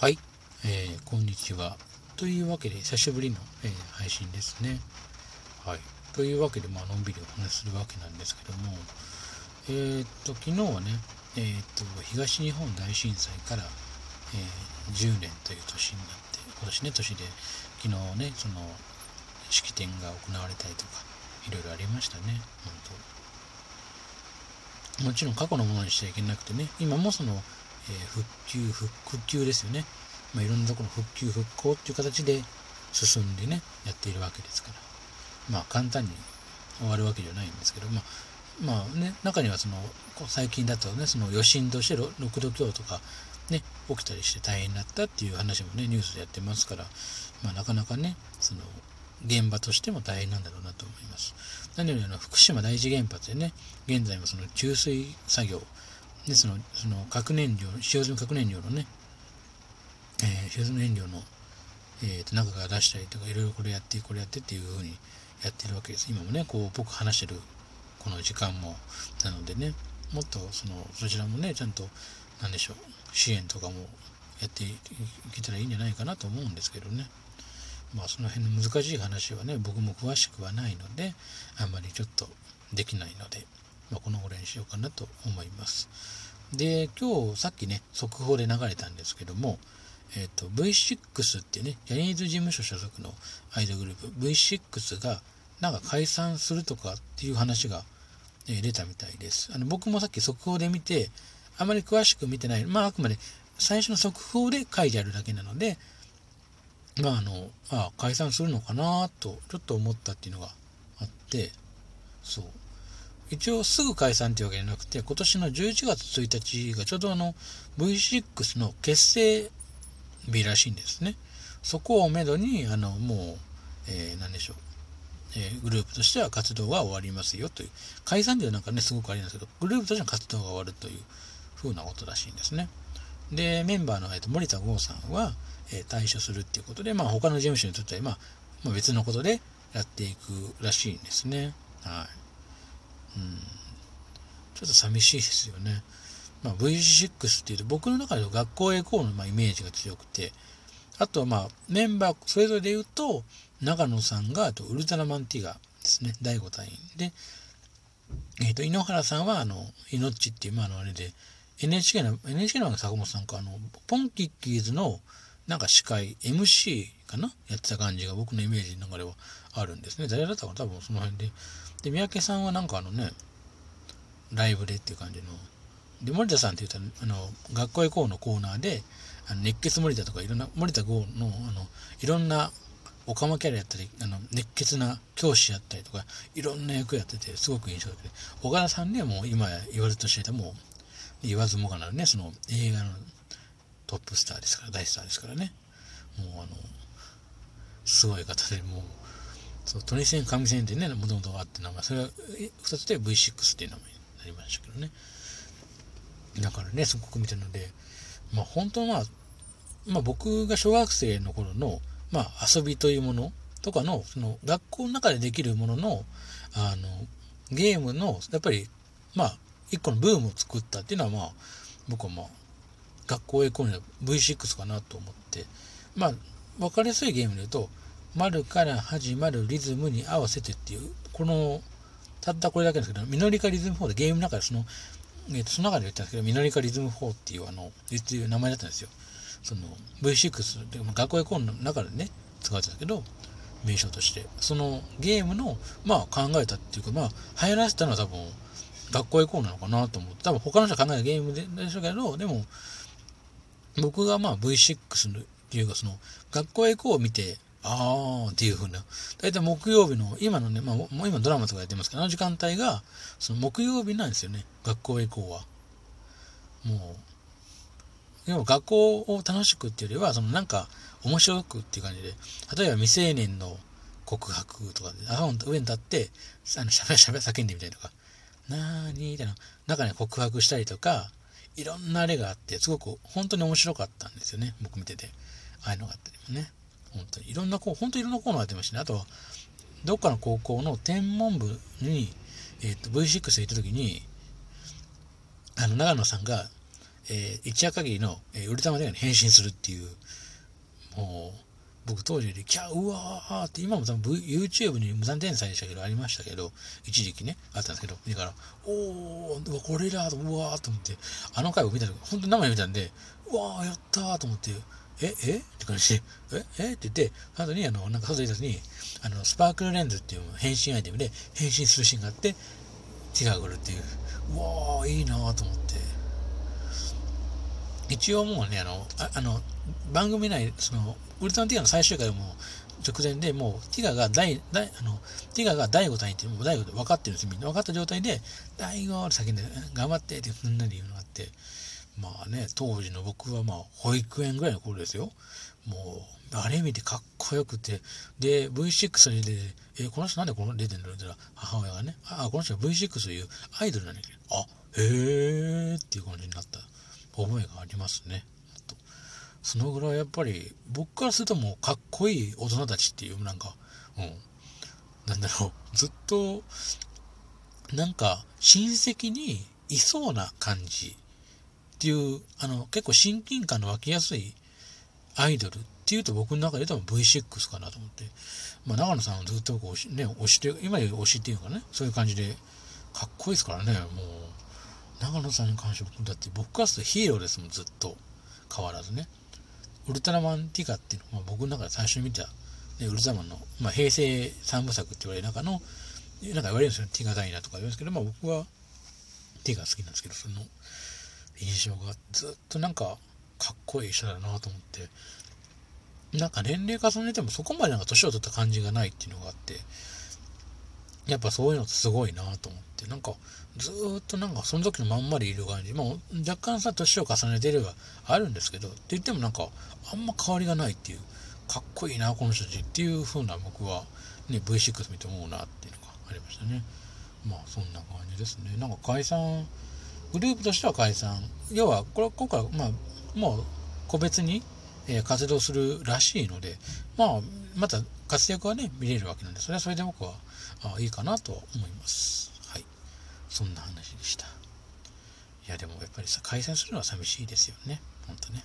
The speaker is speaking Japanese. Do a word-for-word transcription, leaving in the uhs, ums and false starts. はい、えー、こんにちは。というわけで、久しぶりの、えー、配信ですね。はい。というわけで、まあ、のんびりお話しするわけなんですけども、えー、っと、昨日はね、えー、っと、東日本大震災から、えー、じゅうねんという年になって、今年ね、年で、昨日ね、その、式典が行われたりとか、いろいろありましたね、本当。もちろん過去のものにしちゃいけなくてね、今もその、えー、復旧、復、復旧ですよね。まあ、いろんなところの復旧、復興っていう形で進んでね、やっているわけですから。まあ、簡単に終わるわけじゃないんですけど、まあ、まあね、中にはその、最近だとね、その余震としてろくど強とか、ね、起きたりして大変だったっていう話もね、ニュースでやってますから、まあ、なかなかね、その、現場としても大変なんだろうなと思います。何よりあの福島第一原発でね、現在もその注水作業でそのその核燃料、使用済み核燃料のね、えー、使用済み燃料の、えー、と中から出したりとかいろいろこれやってこれやってっていう風にやってるわけです。今もね、こう僕話してるこの時間もなのでね、もっとそのそちらもねちゃんとなんでしょう支援とかもやっていけたらいいんじゃないかなと思うんですけどね。まあその辺の難しい話はね、僕も詳しくはないので、あんまりちょっとできないので、まあ、このぐらいにしようかなと思います。で、今日さっきね、速報で流れたんですけども、えっと、ブイシックス ってね、ジャニーズ事務所所属のアイドルグループ、ブイシックス がなんか解散するとかっていう話が、えー、出たみたいです。あの僕もさっき速報で見て、あまり詳しく見てない、まああくまで最初の速報で書いてあるだけなので、まああのあ解散するのかなとちょっと思ったっていうのがあって、そう一応すぐ解散っていうわけじゃなくて、今年のじゅういちがつついたちがちょうどあの ブイシックス の結成日らしいんですね。そこをめどにあのもう、えー、何でしょう、えー、グループとしては活動が終わりますよという、解散ではなんかねすごくありますけど、グループとしての活動が終わるというふうなことらしいんですね。で、メンバーの、えっと、森田剛さんは、えー、退所するっていうことで、まあ、他の事務所にとっては、まあ、まあ、別のことでやっていくらしいんですね。はい。うん。ちょっと寂しいですよね。まあ、ブイシックス っていうと、僕の中では学校へ行こうの、まあ、イメージが強くて、あとは、まあ、メンバー、それぞれで言うと、長野さんが、あと、ウルトラマンティガですね、だいご隊員で、えっと、井ノ原さんは、あの、イノッチっていう、まあ、あの、あれで、エヌエイチケー の、エヌエイチケー の坂本さんか、あの、ポンキッキーズの、なんか司会、エムシー かなやってた感じが僕のイメージの中ではあるんですね。誰だったか多分その辺で。で、三宅さんはなんかあのね、ライブでっていう感じの。で、森田さんって言ったら、あの、学校へ行こうのコーナーで、あの熱血森田とか、いろんな、森田剛の、あの、いろんな、オカマキャラやったり、あの、熱血な教師やったりとか、いろんな役やってて、すごく印象的で。小柄さんね、もう今言われるとしてたもう、言わずもがなるね、その映画のトップスターですから、大スターですからね。もうあの、すごい方で、もう、そうトニセン、カミセンってね、もともとあって名前、それはふたつで ブイシックス っていう名前になりましたけどね。だからね、すごく見てるので、まあ本当は、まあ、まあ僕が小学生の頃の、まあ遊びというものとかの、その学校の中でできるものの、あの、ゲームの、やっぱり、まあ、一個のブームを作ったっていうのは、まあ、僕はまあ、学校へ行こうの ブイシックス かなと思って、まあ、わかりやすいゲームで言うと、丸から始まるリズムに合わせてっていう、この、たったこれだけですけど、ミノリカリズムよんでゲームの中でその、えっと、その中で言ったんですけど、ミノリカリズムよんっていうあの、っていう名前だったんですよ。その、ブイシックス って、まあ、学校へ行こうの中でね、使われてたけど、名称として。そのゲームの、まあ、考えたっていうか、まあ、流行らせたのは多分、学校へ行こうなのかなと思って、多分他の人は考えるゲームでしょうけど、でも、僕がまあ ブイシックス のっていうか、その、学校へ行こうを見て、あーっていうふうな、大体木曜日の、今のね、まあ、もう今ドラマとかやってますけど、あの時間帯が、その木曜日なんですよね、学校へ行こうは。もう、でも学校を楽しくっていうよりは、そのなんか面白くっていう感じで、例えば未成年の告白とかで、頭の上に立って、あの、しゃべしゃべ叫んでみたりとか。なーにーみたいな中に告白したりとか、いろんなあれがあって、すごく本当に面白かったんですよね。僕見てて。ああいうのがあったりもね。本当にいろんなコーナー、本当にいろんなコーナーやってましたね。あとは、どっかの高校の天文部に、えー、と ブイシックス で行った時に、あの、長野さんが、ええー、一夜限りの、えー、ウルトラマンに変身するっていう、もう僕当時でキャーうわーって、今も多分 YouTube に無断転載でしたけどありましたけど、一時期ねあったんですけど、だからおーこれだとうわーと思って、あの回を見た時本当に生で見たんで、うわーやったーと思って、ええって感じで、ええって言って、あとにあのなんか外に出た時に、あのスパークルレンズっていう変身アイテムで変身するシーンがあって、手が上がるっていう、うわーいいなーと思って、一応もうね、あのああの番組内、そのウルトラティガの最終回も直前で、もうティガが第第あのティガがだいごたんって、もうだいごで分かってるんですよ、みんな分かった状態でだいごって叫んで頑張ってってみんなで言うのがあって、まあね、当時の僕はまあ保育園ぐらいの頃ですよ。もうあれ見てかっこよくて、で ブイシックス に出て、えこの人なんでこの出てんのって言ったら、母親がね、あこの人は ブイシックス というアイドルなんだけど、あへーっていう感じになった覚えがありますね。そのぐらいやっぱり僕からするともうかっこいい大人たちっていう、なんか、うん、なんだろう、ずっとなんか親戚にいそうな感じっていう、あの結構親近感の湧きやすいアイドルっていうと、僕の中で多分 ブイシックス かなと思って、まあ、長野さんはずっとこう、ね、推して、今より推しっていうかね、そういう感じでかっこいいですからね。もう長野さんに関しては、だって僕からするとヒーローですもん、ずっと変わらずね。ウルトラマンティガっていうのは、まあ、僕の中で最初に見た、ね、ウルトラマンの、まあ、平成三部作って言われる中の、なんか言われるんですよ、ティガダイナとか言うんですけど、まあ、僕はティガ好きなんですけど、その印象がずっとなんかかっこいい人だなと思って、なんか年齢重ねてもそこまでなんか年を取った感じがないっていうのがあって、やっぱそういうのってすごいなと思って、なんかずっとなんかその時のまんまでいる感じ、まあ、若干さ年を重ねてるはあるんですけどって言っても、なんかあんま変わりがないっていう、かっこいいなこの人たちっていう風な、僕は、ね、ブイシックス 見て思うなっていうのがありましたね。まあそんな感じですね。なんか解散、グループとしては解散、要はこれ今回はまあもう個別に活動するらしいので、まあまた活躍はね見れるわけなんで、それはそれで僕はああいいかなと思います。はい、そんな話でした。いやでもやっぱりさ、解散するのは寂しいですよね、ほんとね。